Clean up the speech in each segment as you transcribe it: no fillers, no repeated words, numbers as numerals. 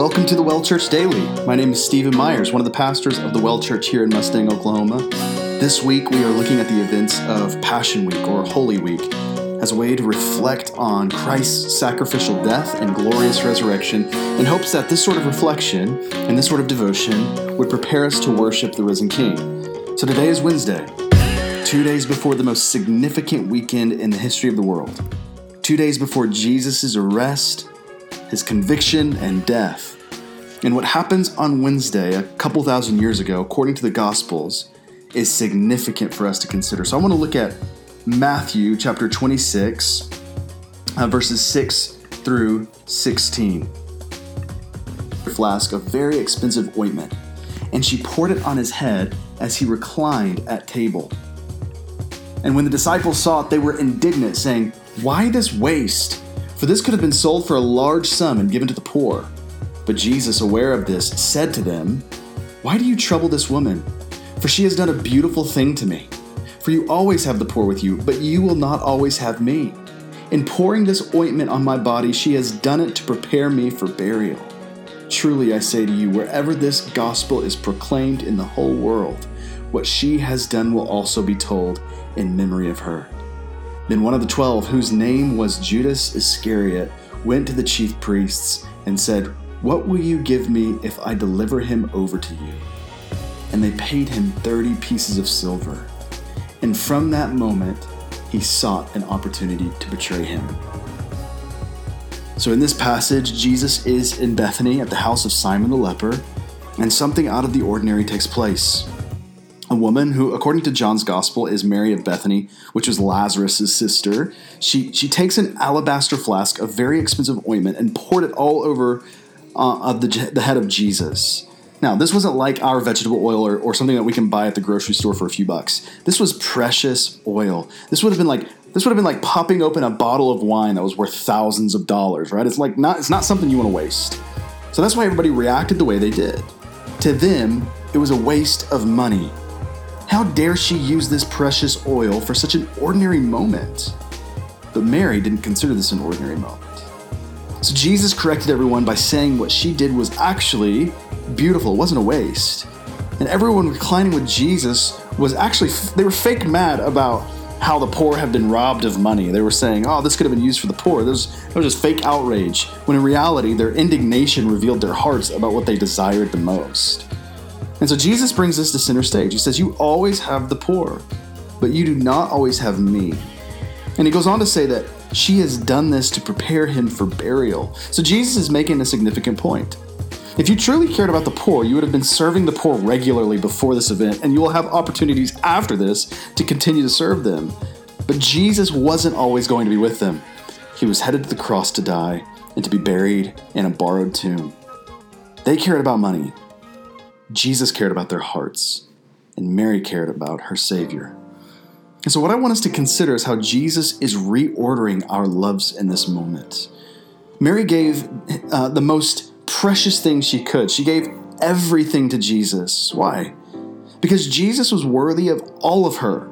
Welcome to the Well Church Daily. My name is Stephen Myers, one of the pastors of the Well Church here in Mustang, Oklahoma. This week we are looking at the events of Passion Week or Holy Week as a way to reflect on Christ's sacrificial death and glorious resurrection in hopes that this sort of reflection and this sort of devotion would prepare us to worship the risen King. So today is Wednesday, 2 days before the most significant weekend in the history of the world, 2 days before Jesus' arrest, his conviction, and death. And what happens on Wednesday a couple thousand years ago, according to the Gospels, is significant for us to consider. So I want to look at Matthew chapter 26, verses 6 through 16. A flask of very expensive ointment, and she poured it on his head as he reclined at table. And when the disciples saw it, they were indignant, saying, "Why this waste? For this could have been sold for a large sum and given to the poor." But Jesus, aware of this, said to them, "Why do you trouble this woman? For she has done a beautiful thing to me. For you always have the poor with you, but you will not always have me. In pouring this ointment on my body, she has done it to prepare me for burial. Truly I say to you, wherever this gospel is proclaimed in the whole world, what she has done will also be told in memory of her." Then one of the 12, whose name was Judas Iscariot, went to the chief priests and said, "What will you give me if I deliver him over to you?" And they paid him 30 pieces of silver. And from that moment, he sought an opportunity to betray him. So in this passage, Jesus is in Bethany at the house of Simon the leper, and something out of the ordinary takes place. A woman who, according to John's Gospel, is Mary of Bethany, which was Lazarus' sister, she takes an alabaster flask of very expensive ointment and poured it all over the head of Jesus. Now, this wasn't like our vegetable oil or something that we can buy at the grocery store for a few bucks. This was precious oil. This would have been like popping open a bottle of wine that was worth thousands of dollars, right? It's not something you want to waste. So that's why everybody reacted the way they did. To them, it was a waste of money. How dare she use this precious oil for such an ordinary moment? But Mary didn't consider this an ordinary moment. So Jesus corrected everyone by saying what she did was actually beautiful. It wasn't a waste. And everyone reclining with Jesus was actually, they were fake mad about how the poor have been robbed of money. They were saying, "Oh, this could have been used for the poor." There was just fake outrage, when in reality, their indignation revealed their hearts about what they desired the most. And so Jesus brings this to center stage. He says, "You always have the poor, but you do not always have me." And he goes on to say that she has done this to prepare him for burial. So Jesus is making a significant point. If you truly cared about the poor, you would have been serving the poor regularly before this event, and you will have opportunities after this to continue to serve them. But Jesus wasn't always going to be with them. He was headed to the cross to die and to be buried in a borrowed tomb. They cared about money. Jesus cared about their hearts, and Mary cared about her Savior. And so what I want us to consider is how Jesus is reordering our loves in this moment. Mary gave the most precious thing she could. She gave everything to Jesus. Why? Because Jesus was worthy of all of her.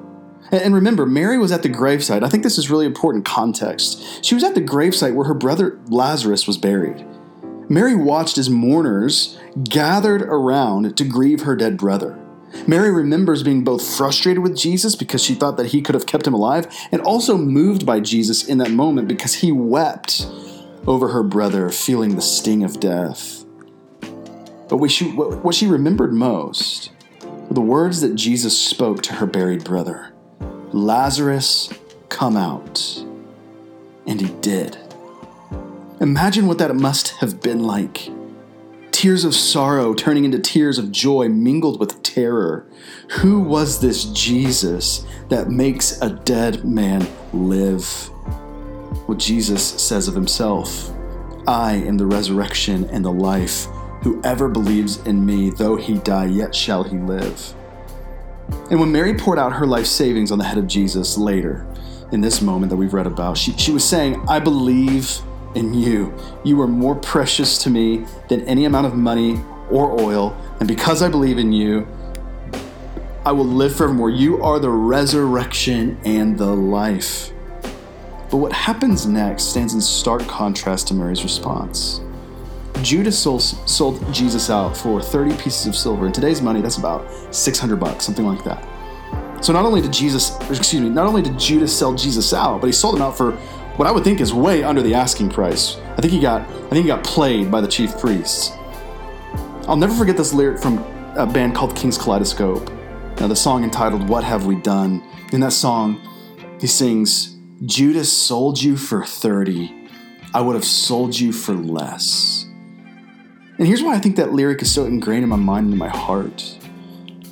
And remember, Mary was at the gravesite. I think this is really important context. She was at the gravesite where her brother Lazarus was buried. Mary watched as mourners gathered around to grieve her dead brother. Mary remembers being both frustrated with Jesus because she thought that he could have kept him alive, and also moved by Jesus in that moment because he wept over her brother, feeling the sting of death. But what she remembered most were the words that Jesus spoke to her buried brother: "Lazarus, come out." And he did. Imagine what that must have been like. Tears of sorrow turning into tears of joy mingled with terror. Who was this Jesus that makes a dead man live? Well, Jesus says of himself, "I am the resurrection and the life. Whoever believes in me, though he die, yet shall he live." And when Mary poured out her life savings on the head of Jesus later, in this moment that we've read about, she was saying, "I believe in you. You are more precious to me than any amount of money or oil. And because I believe in you, I will live forevermore. You are the resurrection and the life." But what happens next stands in stark contrast to Mary's response. Judas sold Jesus out for 30 pieces of silver. In today's money, that's about $600, something like that. So not only did Judas sell Jesus out, but he sold him out for what I would think is way under the asking price. I think he got played by the chief priests. I'll never forget this lyric from a band called King's Kaleidoscope. Now, the song entitled "What Have We Done?" In that song, he sings, "Judas sold you for 30. I would have sold you for less." And here's why I think that lyric is so ingrained in my mind and in my heart.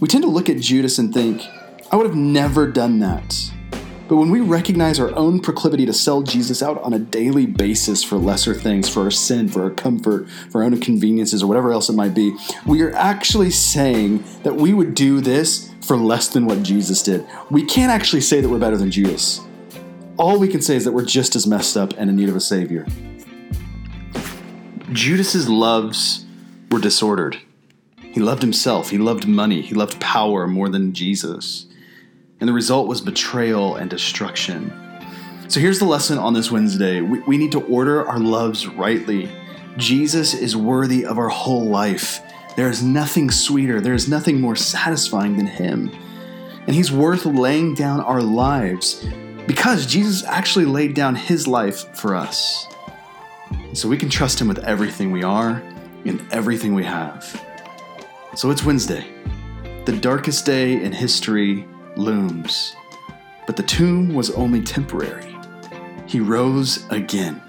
We tend to look at Judas and think, I would have never done that. But when we recognize our own proclivity to sell Jesus out on a daily basis for lesser things, for our sin, for our comfort, for our own conveniences, or whatever else it might be, we are actually saying that we would do this for less than what Jesus did. We can't actually say that we're better than Judas. All we can say is that we're just as messed up and in need of a savior. Judas's loves were disordered. He loved himself, he loved money, he loved power more than Jesus. And the result was betrayal and destruction. So here's the lesson on this Wednesday. We need to order our loves rightly. Jesus is worthy of our whole life. There is nothing sweeter, there is nothing more satisfying than him. And he's worth laying down our lives, because Jesus actually laid down his life for us. So we can trust him with everything we are and everything we have. So it's Wednesday. The darkest day in history looms, but the tomb was only temporary. He rose again.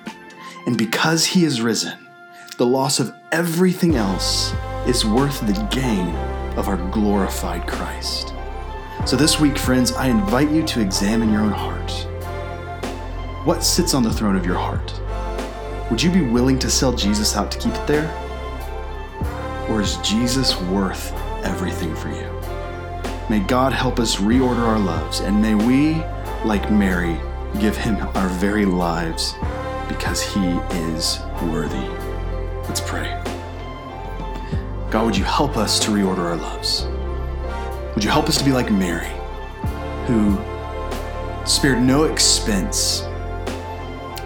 And because he is risen, the loss of everything else is worth the gain of our glorified Christ. So this week, friends, I invite you to examine your own heart. What sits on the throne of your heart? Would you be willing to sell Jesus out to keep it there? Or is Jesus worth everything for you? May God help us reorder our loves, and may we, like Mary, give him our very lives, because he is worthy. Let's pray. God, would you help us to reorder our loves? Would you help us to be like Mary, who spared no expense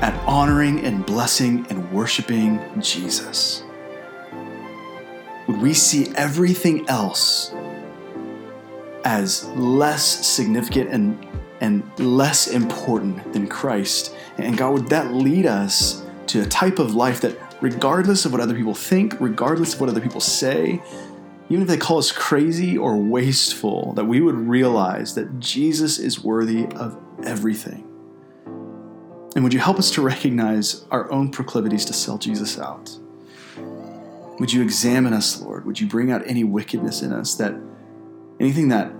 at honoring and blessing and worshiping Jesus? Would we see everything else as less significant and less important than Christ? And God, would that lead us to a type of life that, regardless of what other people think, regardless of what other people say, even if they call us crazy or wasteful, that we would realize that Jesus is worthy of everything? And would you help us to recognize our own proclivities to sell Jesus out? Would you examine us, Lord? Would you bring out any wickedness in us, that anything that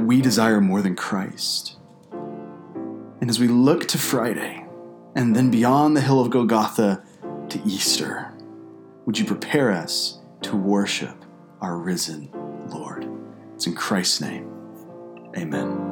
we desire more than Christ? And as we look to Friday and then beyond the hill of Golgotha to Easter, would you prepare us to worship our risen Lord? It's in Christ's name. Amen.